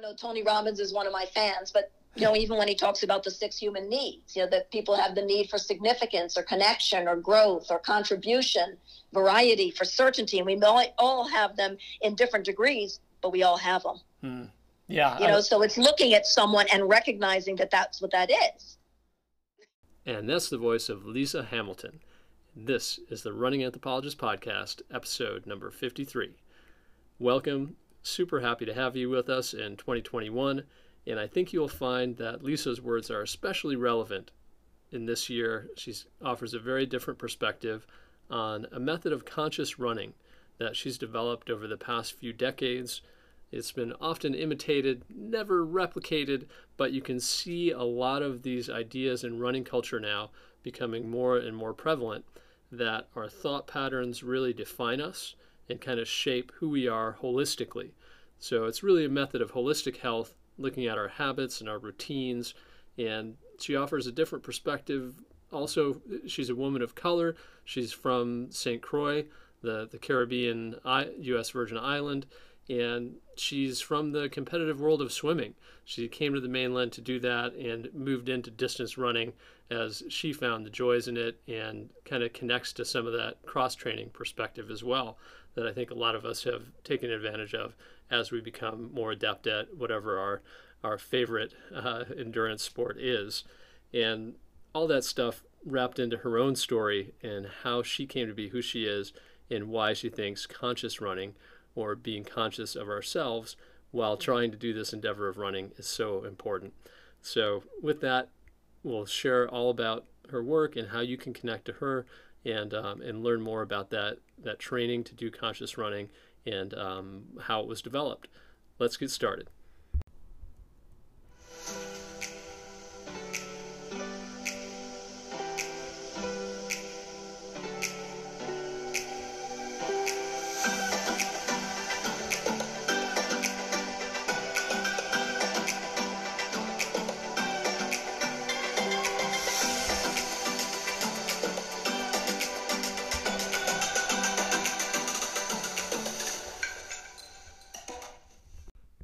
don't know, Tony Robbins is one of my fans, but, you know, even when he talks about the 6 human needs, you know, that people have the need for significance or connection or growth or contribution, variety, for certainty. And we all have them in different degrees, but we all have them. Hmm. Yeah. You know, so it's looking at someone and recognizing that that's what that is. And that's the voice of Lisa Hamilton. This is the Running Anthropologist Podcast, episode number 53. Welcome. Super happy to have you with us in 2021. And I think you'll find that Lisa's words are especially relevant in this year. She offers a very different perspective on a method of conscious running that she's developed over the past few decades. It's been often imitated, never replicated, but you can see a lot of these ideas in running culture now becoming more and more prevalent, that our thought patterns really define us and kind of shape who we are holistically. So it's really a method of holistic health, looking at our habits and our routines. And she offers a different perspective. Also, she's a woman of color. She's from Saint Croix, the Caribbean U.S. Virgin Island, and she's from the competitive world of swimming. She came to the mainland to do that and moved into distance running as she found the joys in it, and kind of connects to some of that cross-training perspective as well that I think a lot of us have taken advantage of as we become more adept at whatever our favorite endurance sport is. And all that stuff wrapped into her own story and how she came to be who she is and why she thinks conscious running, or being conscious of ourselves while trying to do this endeavor of running, is so important. So with that, we'll share all about her work and how you can connect to her and learn more about that training to do conscious running and how it was developed. Let's get started.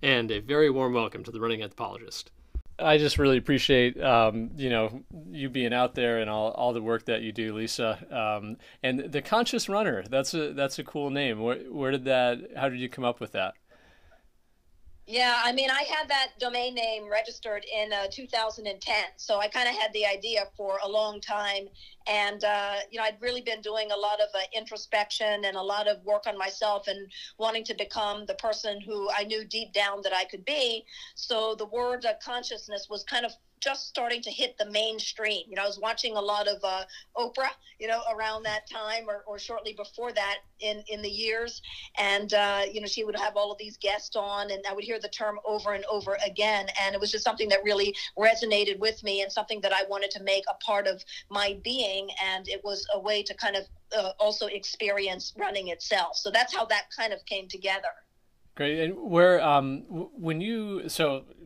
And a very warm welcome to the Running Anthropologist. I just really appreciate, you being out there and all the work that you do, Lisa. And the Conscious Runner, that's a cool name. How did you come up with that? Yeah, I mean, I had that domain name registered in 2010, so I kind of had the idea for a long time, and, I'd really been doing a lot of introspection and a lot of work on myself and wanting to become the person who I knew deep down that I could be, so the word consciousness was kind of just starting to hit the mainstream. You know, I was watching a lot of Oprah, around that time or shortly before that in the years. And, she would have all of these guests on, and I would hear the term over and over again. And it was just something that really resonated with me and something that I wanted to make a part of my being. And it was a way to kind of also experience running itself. So that's how that kind of came together. Great. And where,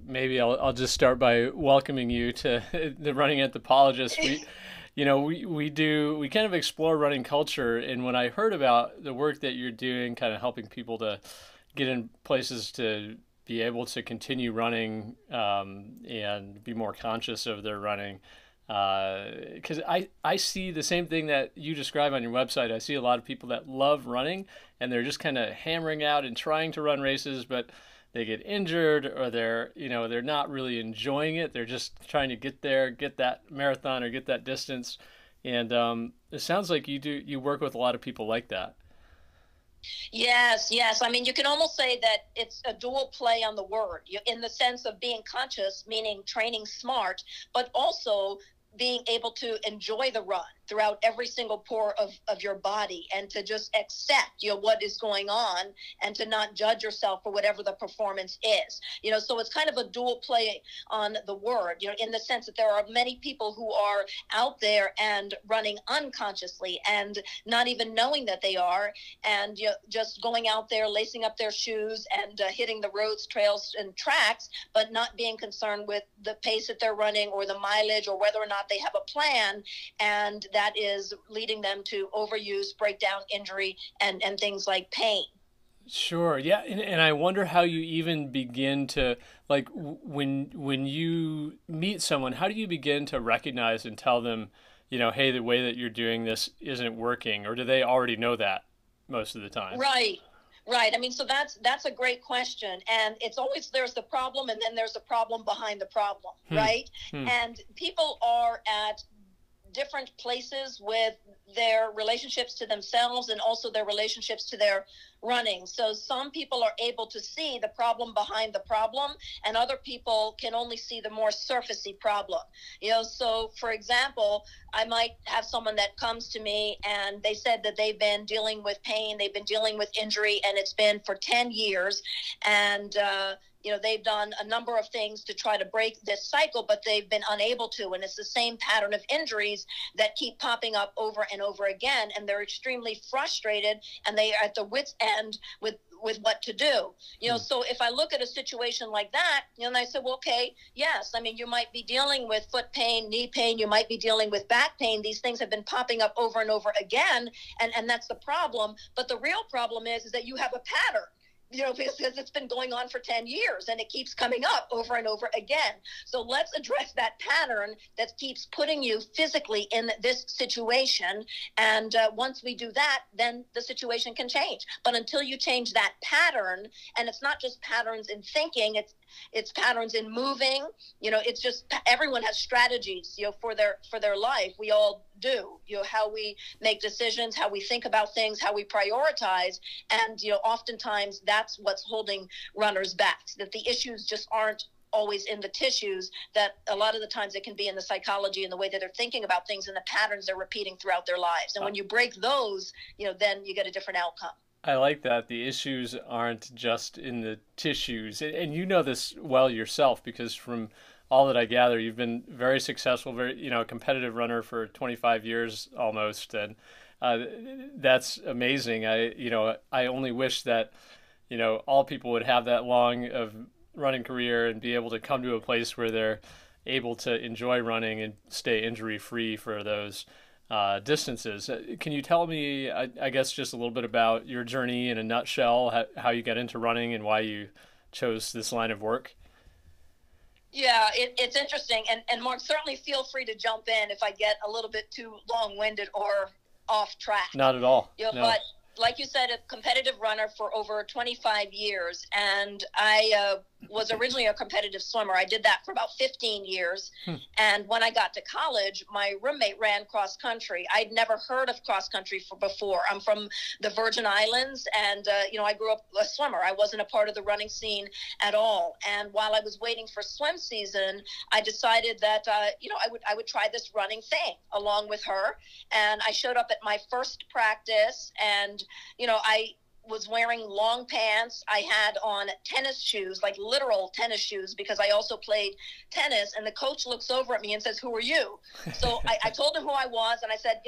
maybe I'll just start by welcoming you to the Running Anthropologist. We kind of explore running culture. And when I heard about the work that you're doing, kind of helping people to get in places to be able to continue running, and be more conscious of their running, because I see the same thing that you describe on your website. I see a lot of people that love running and they're just kind of hammering out and trying to run races, but they get injured or they're not really enjoying it. They're just trying to get there, get that marathon or get that distance. And it sounds like you work with a lot of people like that. Yes. I mean, you can almost say that it's a dual play on the word, in the sense of being conscious, meaning training smart, but also being able to enjoy the run throughout every single pore of your body, and to just accept, what is going on, and to not judge yourself for whatever the performance is, so it's kind of a dual play on the word, in the sense that there are many people who are out there and running unconsciously and not even knowing that they are, and just going out there, lacing up their shoes and hitting the roads, trails, and tracks, but not being concerned with the pace that they're running or the mileage or whether or not they have a plan, and that is leading them to overuse, breakdown, injury, and things like pain. Sure. Yeah. And I wonder how you even begin to, like, when you meet someone, how do you begin to recognize and tell them, hey, the way that you're doing this isn't working? Or do they already know that most of the time? Right. Right. I mean, so that's a great question. And it's always, there's the problem and then there's the problem behind the problem. Right. And people are at different places with their relationships to themselves and also their relationships to their running. So some people are able to see the problem behind the problem, and other people can only see the more surfacey problem. So for example, I might have someone that comes to me and they said that they've been dealing with pain, they've been dealing with injury, and it's been for 10 years. And, they've done a number of things to try to break this cycle, but they've been unable to. And it's the same pattern of injuries that keep popping up over and over again. And they're extremely frustrated and they are at the wit's end with what to do. So if I look at a situation like that, and I say, well, okay, yes. I mean, you might be dealing with foot pain, knee pain, you might be dealing with back pain. These things have been popping up over and over again. And that's the problem. But the real problem is that you have a pattern. Because it's been going on for 10 years and it keeps coming up over and over again. So let's address that pattern that keeps putting you physically in this situation. And once we do that, then the situation can change. But until you change that pattern, and it's not just patterns in thinking, it's patterns in moving. It's just everyone has strategies, for their life. We all do, how we make decisions, how we think about things, how we prioritize. And, oftentimes that's what's holding runners back, that the issues just aren't always in the tissues, that a lot of the times it can be in the psychology and the way that they're thinking about things and the patterns they're repeating throughout their lives. And when you break those, then you get a different outcome. I like that. The issues aren't just in the tissues. And you know this well yourself, because from all that I gather, you've been very successful, a competitive runner for 25 years almost. And that's amazing. I only wish that, all people would have that long of running career and be able to come to a place where they're able to enjoy running and stay injury free for those distances. Can you tell me, I guess, just a little bit about your journey in a nutshell, how you got into running and why you chose this line of work? Yeah, it's interesting. And Mark, certainly feel free to jump in if I get a little bit too long-winded or off track. Not at all. No. But like you said, a competitive runner for over 25 years. And I was originally a competitive swimmer. I did that for about 15 years. And when I got to college, my roommate ran cross country. I'd never heard of cross country before. I'm from the Virgin Islands. And, I grew up a swimmer. I wasn't a part of the running scene at all. And while I was waiting for swim season, I decided that, I would try this running thing along with her. And I showed up at my first practice, and, I was wearing long pants. I had on tennis shoes, like literal tennis shoes, because I also played tennis. And the coach looks over at me and says, "Who are you?" So I told him who I was, and I said,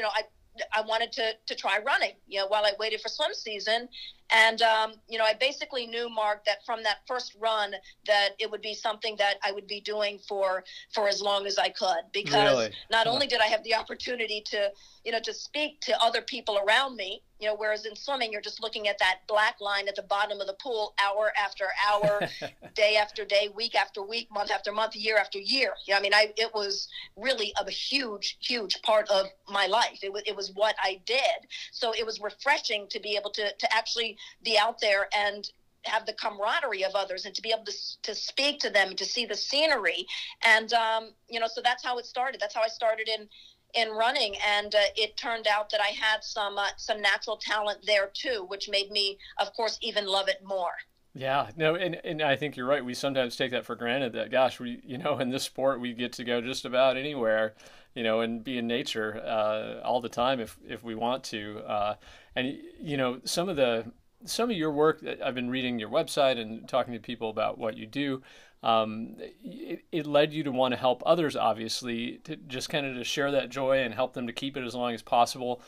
I wanted to try running, while I waited for swim season. And, I basically knew, Mark, that from that first run that it would be something that I would be doing for as long as I could, because really? Not only did I have the opportunity to, to speak to other people around me, whereas in swimming, you're just looking at that black line at the bottom of the pool, hour after hour, day after day, week after week, month after month, year after year. It was really a huge, huge part of my life. It was what I did. So it was refreshing to be able to actually be out there and have the camaraderie of others and to be able to speak to them and to see the scenery. And, so that's how it started. That's how I started in running. And it turned out that I had some natural talent there too, which made me, of course, even love it more. Yeah, no. And I think you're right. We sometimes take that for granted that, gosh, we, in this sport, we get to go just about anywhere, and be in nature all the time if we want to. And, some of your work, I've been reading your website and talking to people about what you do. It led you to want to help others, obviously, to just kind of to share that joy and help them to keep it as long as possible.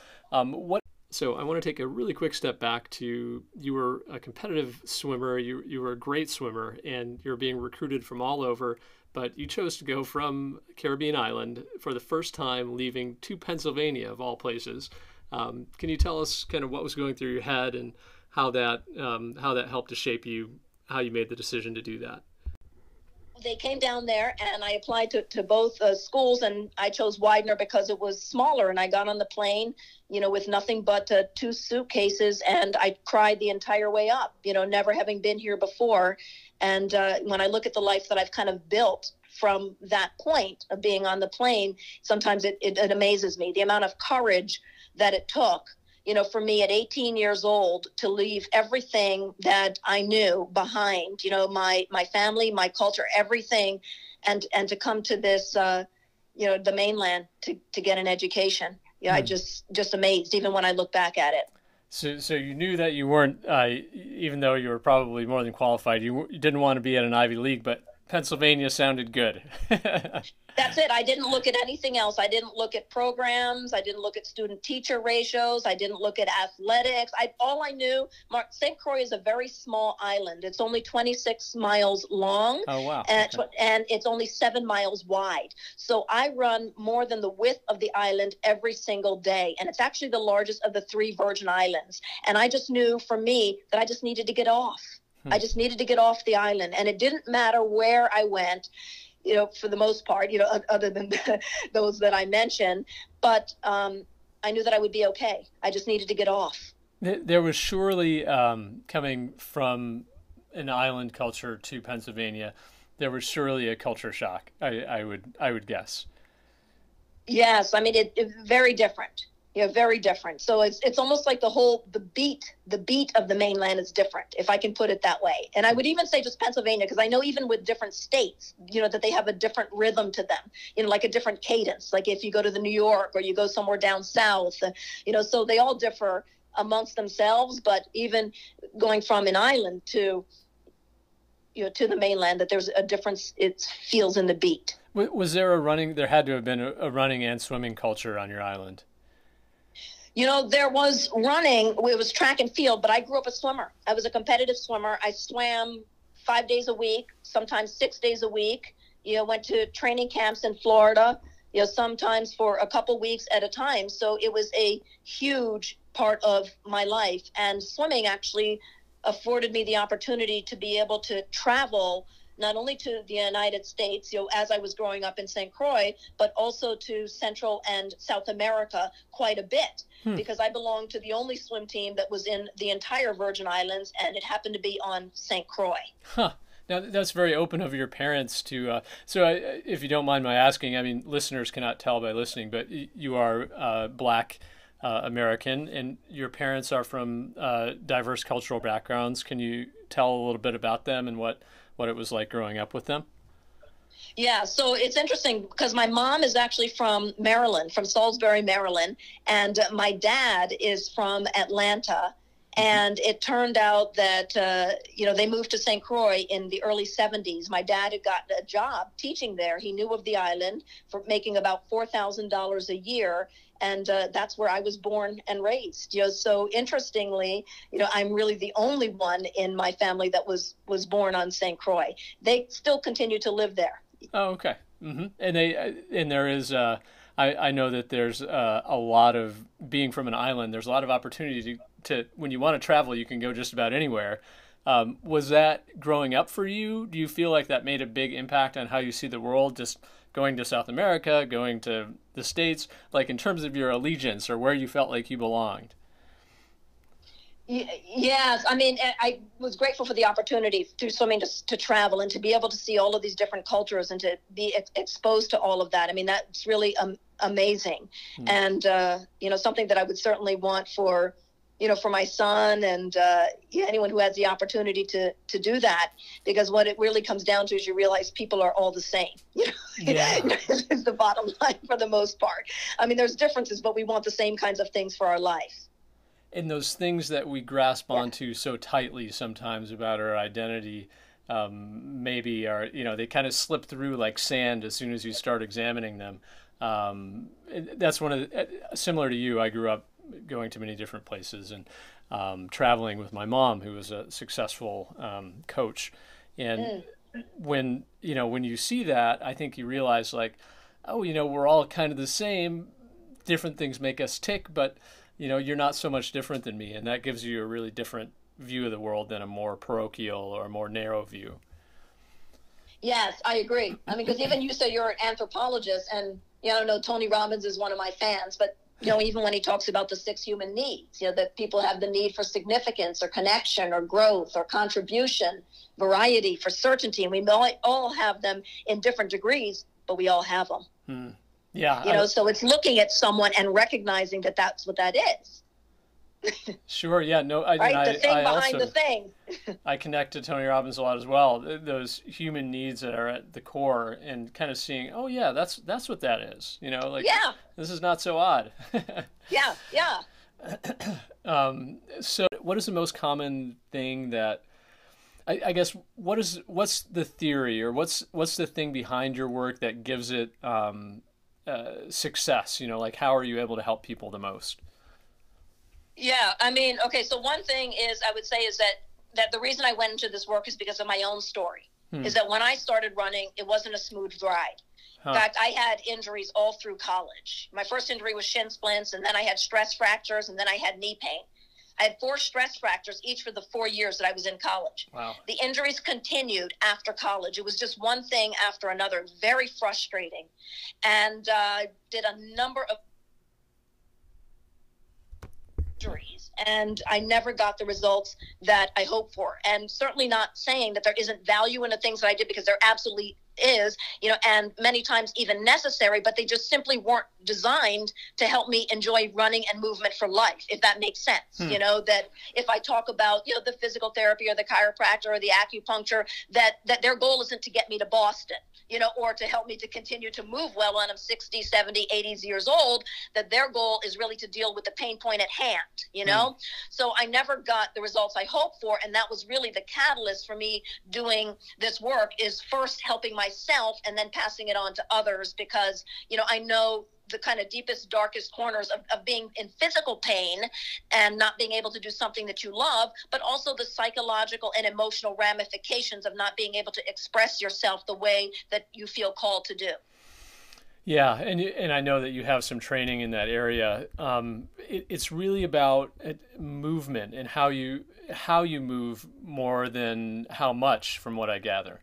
So I want to take a really quick step back to, you were a competitive swimmer, you were a great swimmer, and you're being recruited from all over, but you chose to go from Caribbean Island for the first time, leaving to Pennsylvania of all places. Can you tell us kind of what was going through your head and how that helped to shape you, how you made the decision to do that. They came down there and I applied to both schools, and I chose Widener because it was smaller. And I got on the plane, you know, with nothing but 2 suitcases, and I cried the entire way up, you know, never having been here before. And when I look at the life that I've kind of built from that point of being on the plane, sometimes it amazes me the amount of courage that it took, you know, for me at 18 years old to leave everything that I knew behind, you know, my family, my culture, everything, and to come to this, you know, the mainland to get an education. Yeah, I just amazed even when I look back at it. So you knew that you weren't, even though you were probably more than qualified, you didn't want to be at an Ivy League, but Pennsylvania sounded good. That's it. I didn't look at anything else. I didn't look at programs. I didn't look at student-teacher ratios. I didn't look at athletics. All I knew, St. Croix is a very small island. It's only 26 miles long. Oh, wow. And it's only 7 miles wide. So I run more than the width of the island every single day. And it's actually the largest of the 3 Virgin Islands. And I just knew for me that I just needed to get off. I just needed to get off the island, and it didn't matter where I went, you know, for the most part, you know, other than those that I mentioned, but I knew that I would be okay. I just needed to get off. There was surely, coming from an island culture to Pennsylvania, there was surely a culture shock, I would guess. Yes. I mean, it's very different. Yeah, very different. So it's almost like the beat of the mainland is different, if I can put it that way. And I would even say just Pennsylvania, because I know even with different states, you know, that they have a different rhythm to them, you know, like a different cadence. Like if you go to the New York or you go somewhere down south, you know, so they all differ amongst themselves. But even going from an island to, you know, to the mainland, that there's a difference. It feels in the beat. Was there there had to have been a running and swimming culture on your island? You know, there was running, it was track and field, but I grew up a swimmer. I was a competitive swimmer. I swam 5 days a week, sometimes 6 days a week. You know, went to training camps in Florida, you know, sometimes for a couple weeks at a time. So it was a huge part of my life. And swimming actually afforded me the opportunity to be able to travel not only to the United States, you know, as I was growing up in St. Croix, but also to Central and South America quite a bit, because I belonged to the only swim team that was in the entire Virgin Islands, and it happened to be on St. Croix. Huh. Now, that's very open of your parents to, if you don't mind my asking, I mean, listeners cannot tell by listening, but you are Black American, and your parents are from diverse cultural backgrounds. Can you tell a little bit about them and what it was like growing up with them? Yeah, so it's interesting because my mom is actually from Maryland, from Salisbury, Maryland, and my dad is from Atlanta. And it turned out that, you know, they moved to St. Croix in the early 70s. My dad had gotten a job teaching there. He knew of the island for making about $4,000 a year. And that's where I was born and raised. You know, so interestingly, you know, I'm really the only one in my family that was born on St. Croix. They still continue to live there. Oh, okay. Mm-hmm. And there is, I know that there's a lot of, being from an island, there's a lot of opportunity to when you want to travel, you can go just about anywhere. Was that growing up for you? Do you feel like that made a big impact on how you see the world, just going to South America, going to the States, like in terms of your allegiance or where you felt like you belonged? Yes. I mean, I was grateful for the opportunity through swimming to travel and to be able to see all of these different cultures and to be exposed to all of that. I mean, that's really amazing. Mm. And, you know, something that I would certainly want for, you know, for my son and anyone who has the opportunity to do that, because what it really comes down to is you realize people are all the same. You know? Yeah. It's the bottom line for the most part. I mean, there's differences, but we want the same kinds of things for our life. And those things that we grasp onto so tightly sometimes about our identity, maybe are, you know, they kind of slip through like sand as soon as you start examining them. That's one of the, similar to you, I grew up going to many different places and traveling with my mom, who was a successful coach. And when you see that, I think you realize like, oh, you know, we're all kind of the same. Different things make us tick, but, you know, you're not so much different than me. And that gives you a really different view of the world than a more parochial or more narrow view. Yes, I agree. I mean, because even you said you're an anthropologist, and I don't know, Tony Robbins is one of my fans, but even when he talks about the 6 human needs, that people have the need for significance or connection or growth or contribution, variety, for certainty. And we all have them in different degrees, but we all have them. Hmm. Yeah. So it's looking at someone and recognizing that that's what that is. Sure. Yeah. No. The thing behind the thing. I connect to Tony Robbins a lot as well. Those human needs that are at the core, and kind of seeing, oh yeah, that's what that is. This is not so odd. Yeah. Yeah. So, what is the most common thing that I guess what's the theory, or what's the thing behind your work that gives it success? How are you able to help people the most? Yeah, so one thing is, I would say, is that the reason I went into this work is because of my own story, is that when I started running, it wasn't a smooth ride. Huh. In fact, I had injuries all through college. My first injury was shin splints, and then I had stress fractures, and then I had knee pain. I had 4 stress fractures, each for the 4 years that I was in college. Wow. The injuries continued after college. It was just one thing after another, very frustrating. And I did a number of injuries, and I never got the results that I hoped for. And certainly not saying that there isn't value in the things that I did, because there absolutely is, and many times even necessary, but they just simply weren't designed to help me enjoy running and movement for life, if that makes sense. That if I talk about, the physical therapy or the chiropractor or the acupuncture, that their goal isn't to get me to Boston, or to help me to continue to move well when I'm 60, 70, 80 years old, that their goal is really to deal with the pain point at hand, So I never got the results I hoped for. And that was really the catalyst for me doing this work, is first helping myself and then passing it on to others, because, I know the kind of deepest, darkest corners of being in physical pain and not being able to do something that you love, but also the psychological and emotional ramifications of not being able to express yourself the way that you feel called to do. Yeah. And I know that you have some training in that area. It's really about movement and how you move more than how much, from what I gather.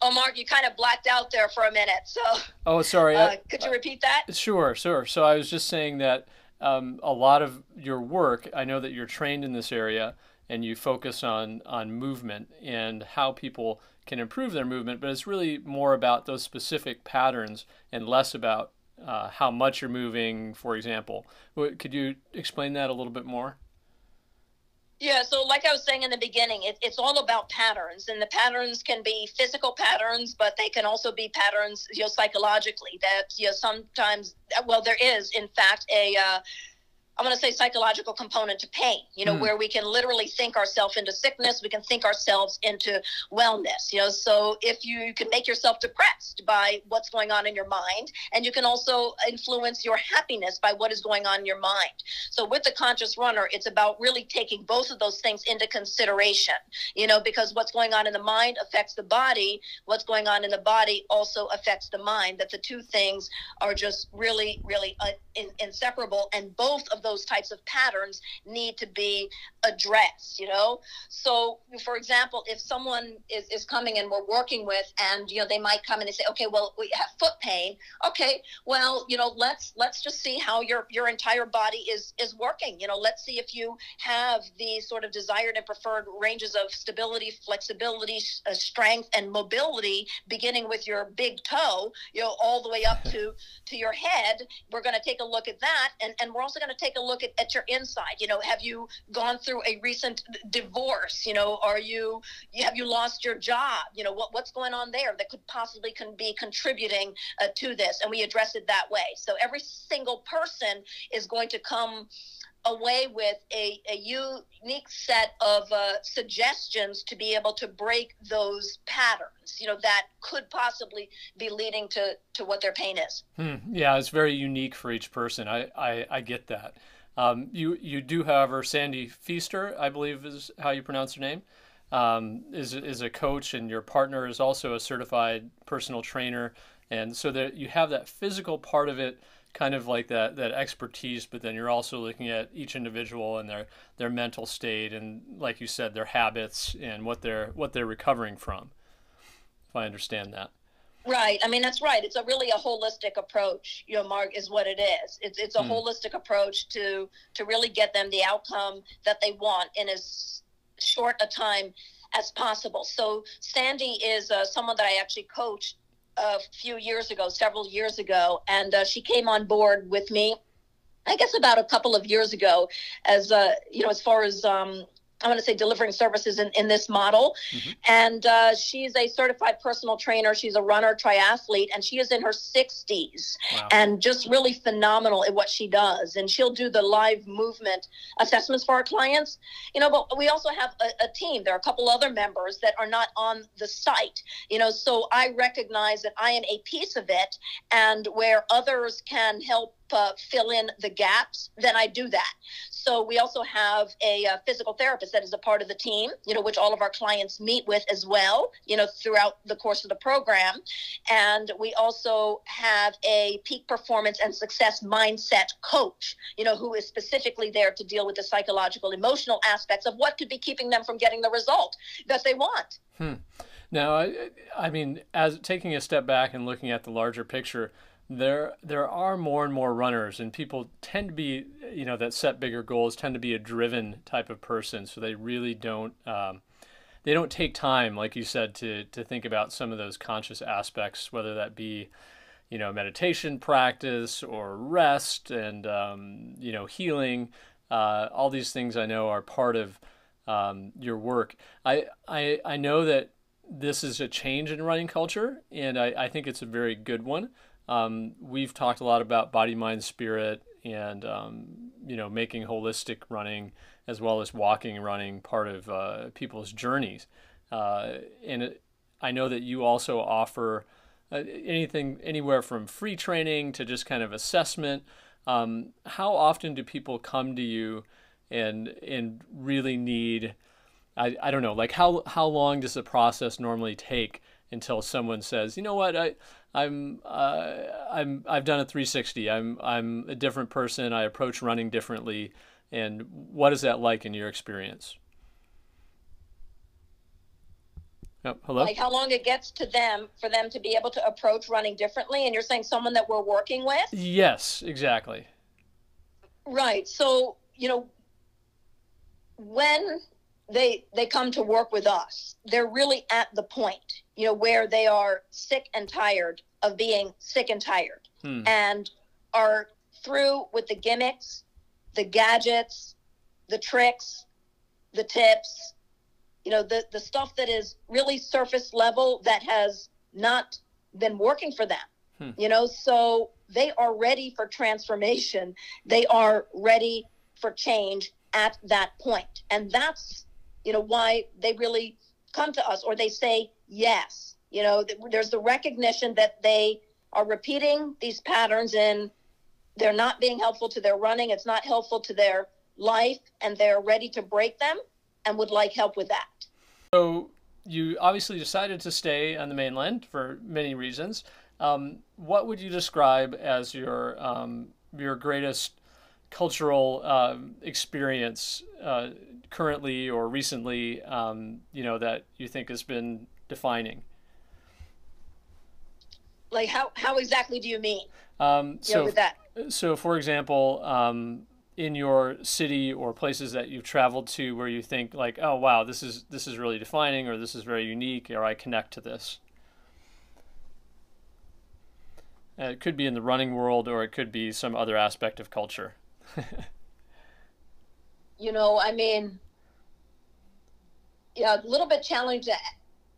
Oh, Mark, you kind of blacked out there for a minute. So, oh, sorry. Could you repeat that? Sure. So I was just saying that a lot of your work, I know that you're trained in this area and you focus on movement and how people can improve their movement, but it's really more about those specific patterns and less about how much you're moving, for example. Could you explain that a little bit more? Yeah, so like I was saying in the beginning, it's all about patterns, and the patterns can be physical patterns, but they can also be patterns, psychologically. That sometimes, well, there is in fact a I'm going to say psychological component to pain, where we can literally think ourselves into sickness. We can think ourselves into wellness, so if you can make yourself depressed by what's going on in your mind, and you can also influence your happiness by what is going on in your mind. So with the Conscious Runner, it's about really taking both of those things into consideration, because what's going on in the mind affects the body. What's going on in the body also affects the mind, that the two things are just really, really inseparable. And both of those types of patterns need to be addressed, So, for example, if someone is coming and we're working with, and they might come and they say, okay, well, we have foot pain. Okay, well, let's just see how your entire body is working. Let's see if you have the sort of desired and preferred ranges of stability, flexibility, strength, and mobility, beginning with your big toe, all the way up to your head. We're going to take a look at that, and we're also going to take a look at your inside. Have you gone through a recent divorce? Have you lost your job? What's going on there that could possibly be contributing to this? And we address it that way. So every single person is going to come away with a unique set of suggestions to be able to break those patterns, that could possibly be leading to what their pain is. Yeah, it's very unique for each person. I get that. You do, however, Sandy Feaster, I believe is how you pronounce her name, is a coach, and your partner is also a certified personal trainer. And so that you have that physical part of it kind of like that expertise, but then you're also looking at each individual and their mental state and, like you said, their habits and what they're recovering from, if I understand that. Right. I mean, that's right. It's a holistic approach, Mark, is what it is. It's a holistic approach to really get them the outcome that they want in as short a time as possible. So Sandy is someone that I actually coached several years ago, and she came on board with me, I guess about a couple of years ago, as as far as I want to say delivering services in this model. Mm-hmm. And she's a certified personal trainer. She's a runner, triathlete, and she is in her 60s. Wow. And just really phenomenal at what she does. And she'll do the live movement assessments for our clients. But we also have a team. There are a couple other members that are not on the site, so I recognize that I am a piece of it, and where others can help fill in the gaps, then I do that. So we also have a physical therapist that is a part of the team, which all of our clients meet with as well, throughout the course of the program. And we also have a peak performance and success mindset coach, who is specifically there to deal with the psychological, emotional aspects of what could be keeping them from getting the result that they want. Now, I mean, as taking a step back and looking at the larger picture, there are more and more runners, and people tend to be, that set bigger goals, tend to be a driven type of person. So they really don't take time, like you said, to think about some of those conscious aspects, whether that be, meditation practice or rest and, healing. All these things I know are part of your work. I know that this is a change in running culture, and I think it's a very good one. We've talked a lot about body, mind, spirit, and, making holistic running as well as walking, running part of people's journeys. I know that you also offer anything, anywhere from free training to just kind of assessment. How often do people come to you and really need, I don't know, like how long does the process normally take until someone says, you know what, I've done a 360. I'm a different person. I approach running differently. And what is that like in your experience? Oh, hello? Like how long it gets to them for them to be able to approach running differently? And you're saying someone that we're working with? Yes, exactly. Right. So, when they come to work with us, they're really at the point, where they are sick and tired of being sick and tired and are through with the gimmicks, the gadgets, the tricks, the tips, the stuff that is really surface level that has not been working for them, so they are ready for transformation. They are ready for change at that point. And that's why they really come to us, or they say yes. There's the recognition that they are repeating these patterns and they're not being helpful to their running. It's not helpful to their life, and they're ready to break them and would like help with that. So you obviously decided to stay on the mainland for many reasons. What would you describe as your greatest cultural experience currently or recently, that you think has been defining? Like how exactly do you mean? With that? So for example, in your city or places that you've traveled to where you think like, oh, wow, this is really defining, or this is very unique, or I connect to this. It could be in the running world, or it could be some other aspect of culture. A little bit challenged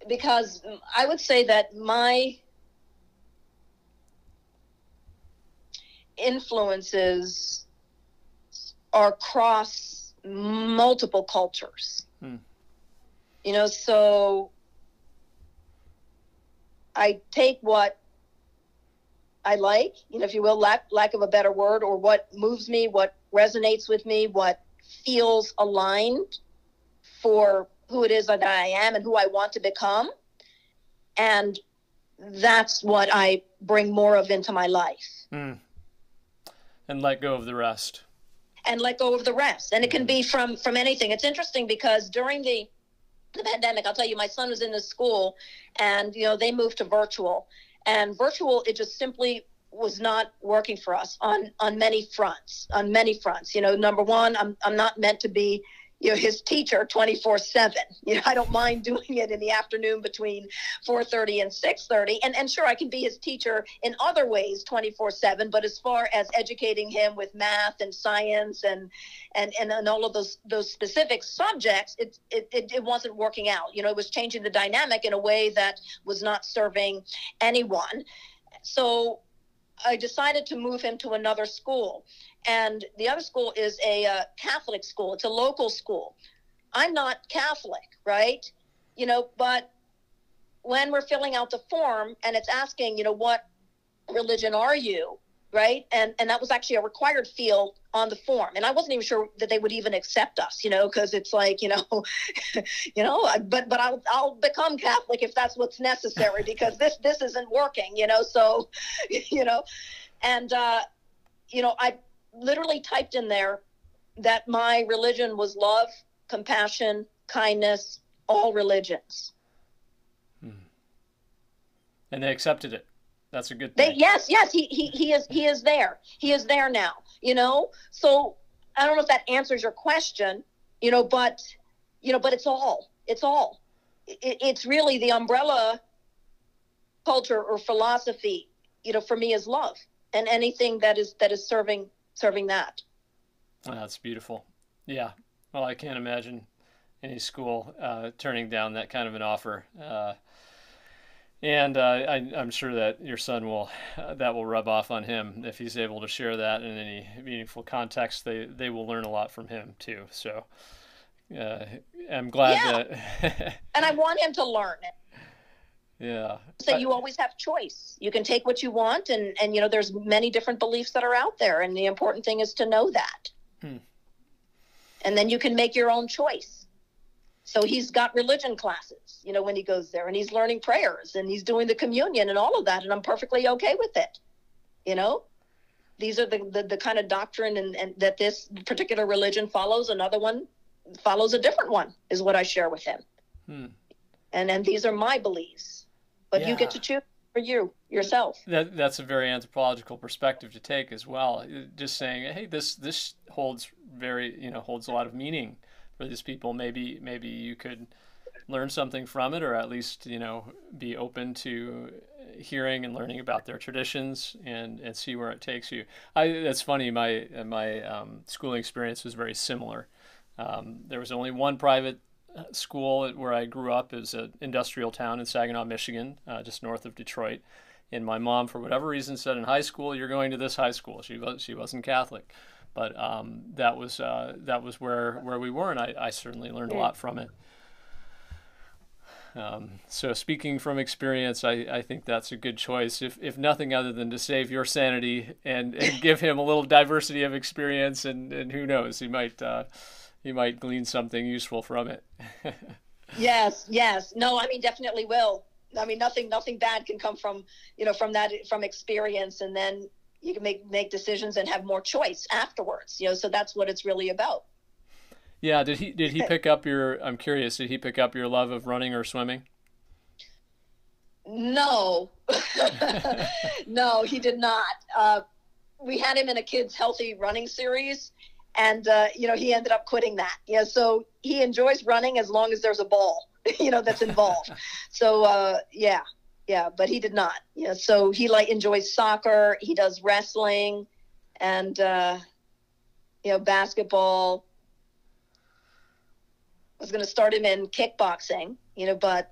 because I would say that my influences are across multiple cultures. So I take what I like, if you will, lack of a better word, or what moves me, what resonates with me, what feels aligned for who it is that I am and who I want to become. And that's what I bring more of into my life. And let go of the rest. And let go of the rest. And it can be from anything. It's interesting because during the pandemic, I'll tell you, my son was in this school and, you know, they moved to virtual. And virtual, it just simply was not working for us on many fronts, You know, number one, I'm not meant to be, you know, his teacher 24/7. You know, I don't mind doing it in the afternoon between 4:30 and 6:30. And sure, I can be his teacher in other ways 24/7, but as far as educating him with math and science and all of those specific subjects, it wasn't working out. You know, it was changing the dynamic in a way that was not serving anyone. So I decided to move him to another school, and the other school is a Catholic school. It's a local school. I'm not Catholic, right? You know, but when we're filling out the form and it's asking, you know, what religion are you, right? And that was actually a required field on the form. And I wasn't even sure that they would even accept us, you know, because it's like, you know, you know, but I'll become Catholic if that's what's necessary, because this isn't working, you know? So, you know, and, you know, I literally typed in there that my religion was love, compassion, kindness, all religions. And they accepted it. That's a good thing. Yes. He is there. He is there now, you know? So I don't know if that answers your question, you know, but it's all, it's really the umbrella culture or philosophy, you know, for me is love and anything that is serving that. Oh, that's beautiful. Yeah. Well, I can't imagine any school, turning down that kind of an offer, and I'm sure that your son will rub off on him if he's able to share that in any meaningful context. They will learn a lot from him too. So I'm glad that. And I want him to learn it. Yeah. So you always have choice. You can take what you want, and you know there's many different beliefs that are out there, and the important thing is to know that. And then you can make your own choice. So he's got religion classes, you know, when he goes there, and he's learning prayers and he's doing the communion and all of that. And I'm perfectly okay with it. You know, these are the kind of doctrine and that this particular religion follows. Another one follows a different one is what I share with him. And these are my beliefs, but you get to choose for yourself. That's a very anthropological perspective to take as well. Just saying, hey, this holds a lot of meaning for these people. Maybe you could learn something from it, or at least, you know, be open to hearing and learning about their traditions and see where it takes you. That's funny. My schooling experience was very similar. There was only one private school where I grew up. It was an industrial town in Saginaw, Michigan, just north of Detroit. And my mom, for whatever reason, said in high school, you're going to this high school. She wasn't Catholic. But that was where we were, and I certainly learned a lot from it. So speaking from experience, I think that's a good choice, if nothing other than to save your sanity and give him a little diversity of experience, and who knows, he might glean something useful from it. Yes. No, I mean, definitely will. I mean, nothing bad can come from, you know, from experience, and then you can make decisions and have more choice afterwards, you know, so that's what it's really about. Yeah. Did he pick up I'm curious, did he pick up your love of running or swimming? No, no, he did not. We had him in a kids healthy running series, and, you know, he ended up quitting that. Yeah. So he enjoys running as long as there's a ball, you know, that's involved. So, yeah, but he did not. Yeah, so he enjoys soccer. He does wrestling, and you know, basketball. I was going to start him in kickboxing, you know, but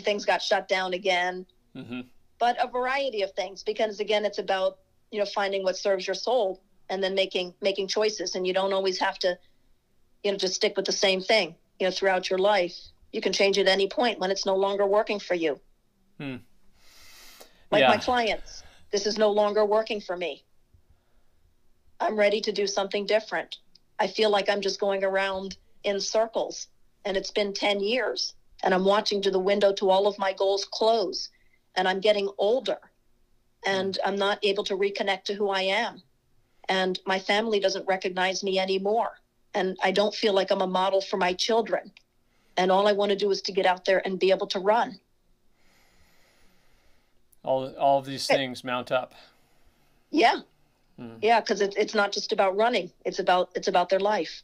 things got shut down again. Mm-hmm. But a variety of things, because again, it's about, you know, finding what serves your soul, and then making choices, and you don't always have to, you know, just stick with the same thing, you know, throughout your life. You can change at any point when it's no longer working for you. My clients, this is no longer working for me. I'm ready to do something different. I feel like I'm just going around in circles, and it's been 10 years, and I'm watching to the window to all of my goals close, and I'm getting older, and I'm not able to reconnect to who I am. and my family doesn't recognize me anymore. And I don't feel like I'm a model for my children. And all I want to do is to get out there and be able to run. All of these things mount up. Yeah. Mm. Yeah. Cause it's not just about running. It's about their life.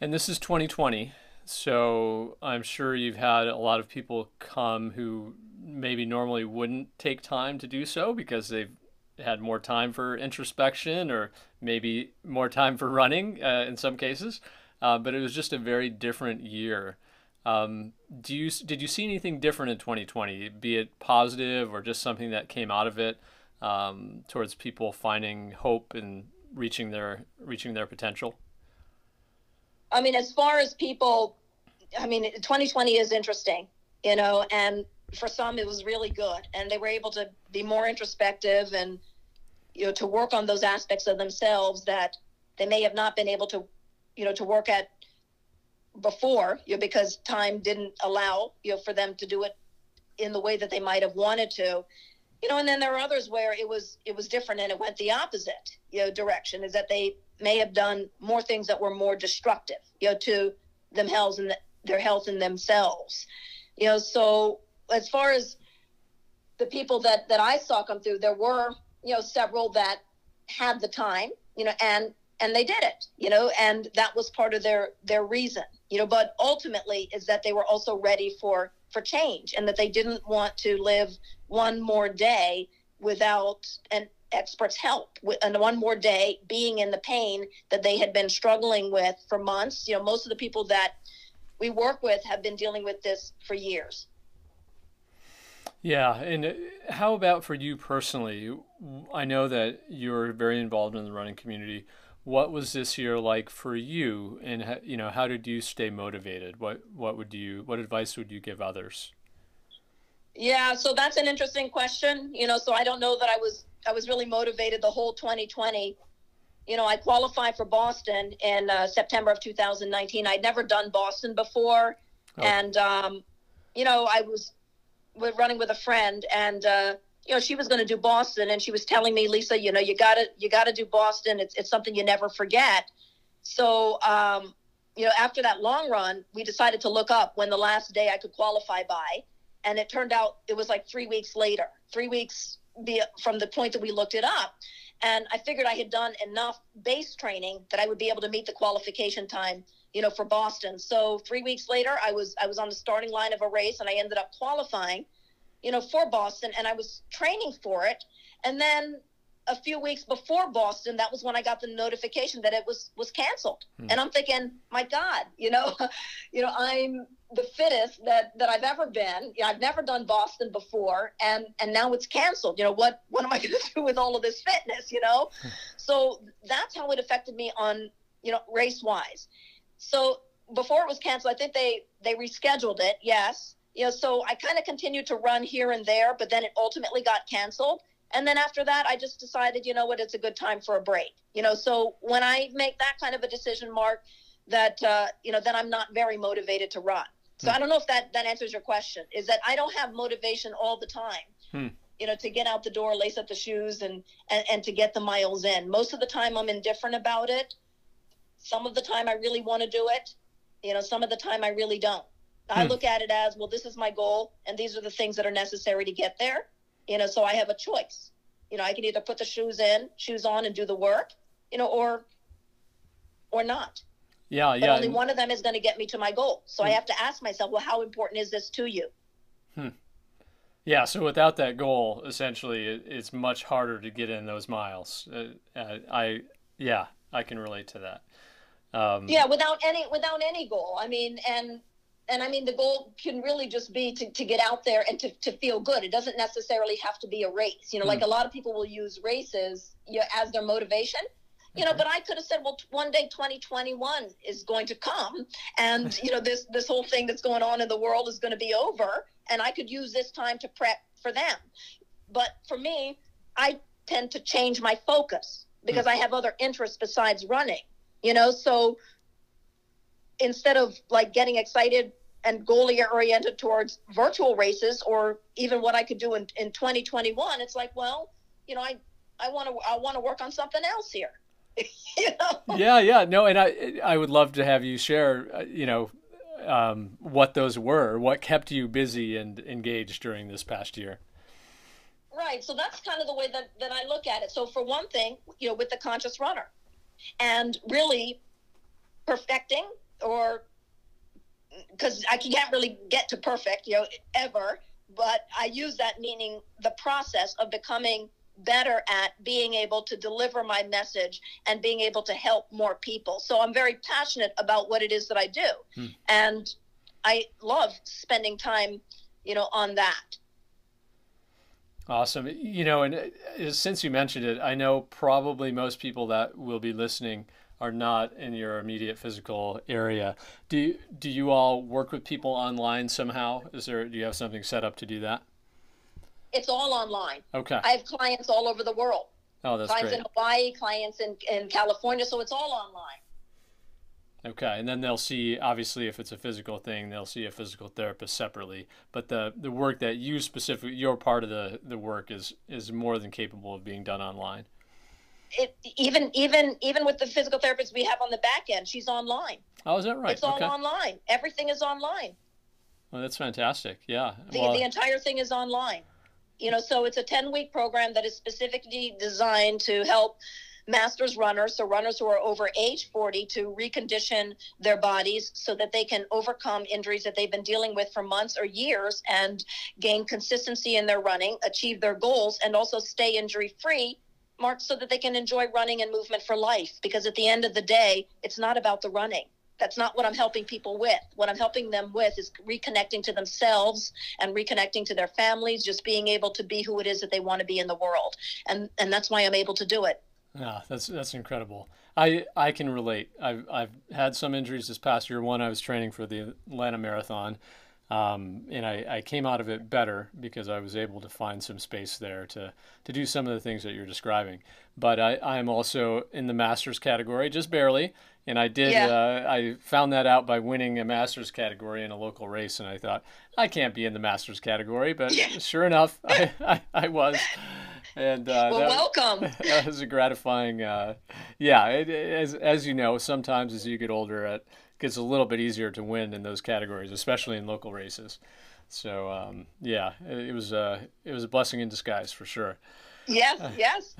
And this is 2020. So I'm sure you've had a lot of people come who maybe normally wouldn't take time to do so because they've had more time for introspection or maybe more time for running in some cases. But it was just a very different year. Did you see anything different in 2020, be it positive or just something that came out of it towards people finding hope and reaching their potential? I mean, as far as people, 2020 is interesting, and for some it was really good and they were able to be more introspective and, to work on those aspects of themselves that they may have not been able to, to work at before, because time didn't allow, for them to do it in the way that they might have wanted to, and then there are others where it was different and it went the opposite, direction, is that they may have done more things that were more destructive, to themselves and their health and themselves, so as far as the people that I saw come through, there were, several that had the time, and they did it, and that was part of their reason, but ultimately is that they were also ready for change and that they didn't want to live one more day without an expert's help and one more day being in the pain that they had been struggling with for months. Most of the people that we work with have been dealing with this for years. Yeah. And how about for you personally? I know that you're very involved in the running community. What was this year like for you, and how did you stay motivated? What advice would you give others? Yeah, so that's an interesting question. So I don't know that I was really motivated the whole 2020. I qualified for Boston in September of 2019. I'd never done Boston before, and I was running with a friend, and she was going to do Boston, and she was telling me, Lisa, you gotta do Boston. It's something you never forget. So, after that long run, we decided to look up when the last day I could qualify by. And it turned out it was like 3 weeks later, 3 weeks from the point that we looked it up. And I figured I had done enough base training that I would be able to meet the qualification time, for Boston. So 3 weeks later, I was on the starting line of a race, and I ended up qualifying, for Boston, and I was training for it. And then a few weeks before Boston, that was when I got the notification that it was canceled. Mm. And I'm thinking, my God, I'm the fittest that I've ever been. I've never done Boston before, and now it's canceled. What am I going to do with all of this fitness, So that's how it affected me on, race wise. So before it was canceled, I think they rescheduled it. Yes. So I kind of continued to run here and there, but then it ultimately got canceled. And then after that, I just decided, it's a good time for a break. So when I make that kind of a decision, Mark, that, then I'm not very motivated to run. So I don't know if that answers your question, is that I don't have motivation all the time, to get out the door, lace up the shoes and to get the miles in. Most of the time I'm indifferent about it. Some of the time I really want to do it. Some of the time I really don't. I look at it as, well, this is my goal, and these are the things that are necessary to get there. So I have a choice. I can either put the shoes on and do the work, or not. Yeah, but yeah. Only one of them is going to get me to my goal. So I have to ask myself, well, how important is this to you? Yeah, so without that goal, essentially, it's much harder to get in those miles. I can relate to that. Without any goal. The goal can really just be to get out there and to feel good. It doesn't necessarily have to be a race. Like a lot of people will use races as their motivation, but I could have said, well, one day 2021 is going to come, and, this whole thing that's going on in the world is going to be over, and I could use this time to prep for them. But for me, I tend to change my focus because I have other interests besides running, so instead of like getting excited and goalie oriented towards virtual races or even what I could do in 2021, it's like, well, I I want to work on something else here. You know? Yeah. No, and I would love to have you share, what those were, what kept you busy and engaged during this past year. Right. So that's kind of the way that I look at it. So for one thing, with the Conscious Runner and really perfecting, or because I can't really get to perfect, ever, but I use that meaning the process of becoming better at being able to deliver my message and being able to help more people. So I'm very passionate about what it is that I do. And I love spending time, on that. Awesome. And since you mentioned it, I know probably most people that will be listening are not in your immediate physical area. Do you all work with people online somehow? Do you have something set up to do that? It's all online. Okay. I have clients all over the world. Oh, that's great. Clients in Hawaii, clients in California, so it's all online. Okay, and then they'll see, obviously, if it's a physical thing, they'll see a physical therapist separately. But the work that you specifically, your part of the work is more than capable of being done online. It even with the physical therapist we have on the back end, she's online. Oh, is that right? It's all online. Everything is online. Well, that's fantastic. Yeah. The entire thing is online. So it's a 10-week program that is specifically designed to help masters runners, so runners who are over age 40, to recondition their bodies so that they can overcome injuries that they've been dealing with for months or years and gain consistency in their running, achieve their goals, and also stay injury-free, Mark, so that they can enjoy running and movement for life. Because at the end of the day, it's not about the running. That's not what I'm helping people with. What I'm helping them with is reconnecting to themselves and reconnecting to their families, just being able to be who it is that they want to be in the world. And that's why I'm able to do it. Yeah, that's incredible. I can relate. I've had some injuries this past year. One, I was training for the Atlanta Marathon, and I came out of it better because I was able to find some space there to do some of the things that you're describing. But I'm also in the master's category, just barely. And I did. Yeah. I found that out by winning a master's category in a local race, and I thought I can't be in the master's category, but sure enough, I was. And welcome. That was a gratifying. As you know, sometimes as you get older, it gets a little bit easier to win in those categories, especially in local races. So it was a blessing in disguise for sure. Yes.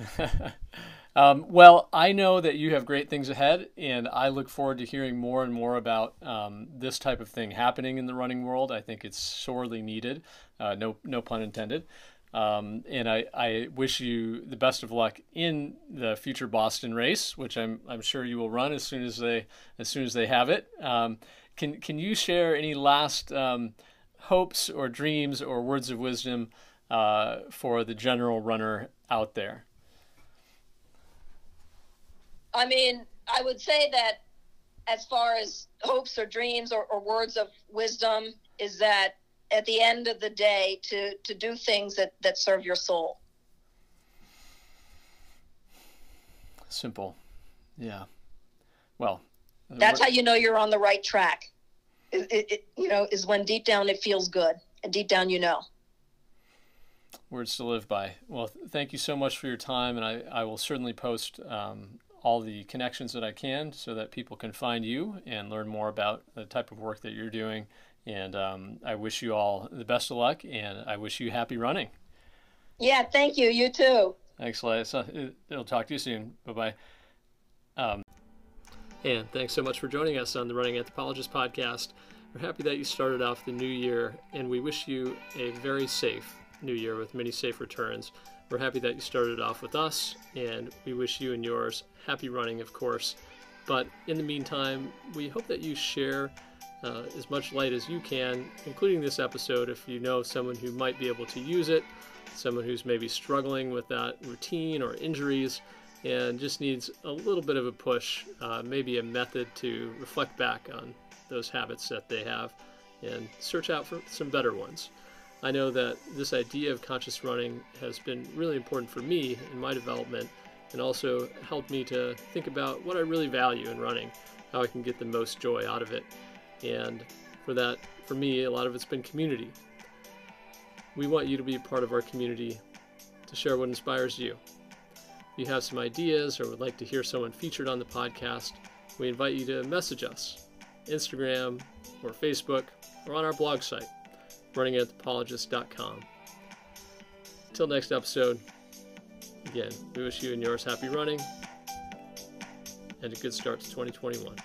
Well, I know that you have great things ahead, and I look forward to hearing more and more about this type of thing happening in the running world. I think it's sorely needed, no pun intended. And I wish you the best of luck in the future Boston race, which I'm sure you will run as soon as they have it. Can you share any last hopes or dreams or words of wisdom for the general runner out there? I mean, I would say that as far as hopes or dreams or words of wisdom is that at the end of the day, to do things that serve your soul. Simple. Yeah. Well, that's how you know you're on the right track. Is when deep down it feels good and deep down, Words to live by. Well, thank you so much for your time. And I will certainly post, all the connections that I can so that people can find you and learn more about the type of work that you're doing. And I wish you all the best of luck, and I wish you happy running. Yeah, thank you. You too. Thanks, Leah. I'll talk to you soon. Bye-bye. And thanks so much for joining us on the Running Anthropologist podcast. We're happy that you started off the new year, and we wish you a very safe new year with many safe returns. We're happy that you started off with us, and we wish you and yours happy running, of course. But in the meantime, we hope that you share as much light as you can, including this episode, if you know someone who might be able to use it, someone who's maybe struggling with that routine or injuries and just needs a little bit of a push, maybe a method to reflect back on those habits that they have and search out for some better ones. I know that this idea of conscious running has been really important for me in my development and also helped me to think about what I really value in running, how I can get the most joy out of it. And for that, for me, a lot of it's been community. We want you to be a part of our community, to share what inspires you. you have some ideas or would like to hear someone featured on the podcast, we invite you to message us, Instagram or Facebook, or on our blog site, runninganthropologist.com. Until next episode, again, we wish you and yours happy running and a good start to 2021.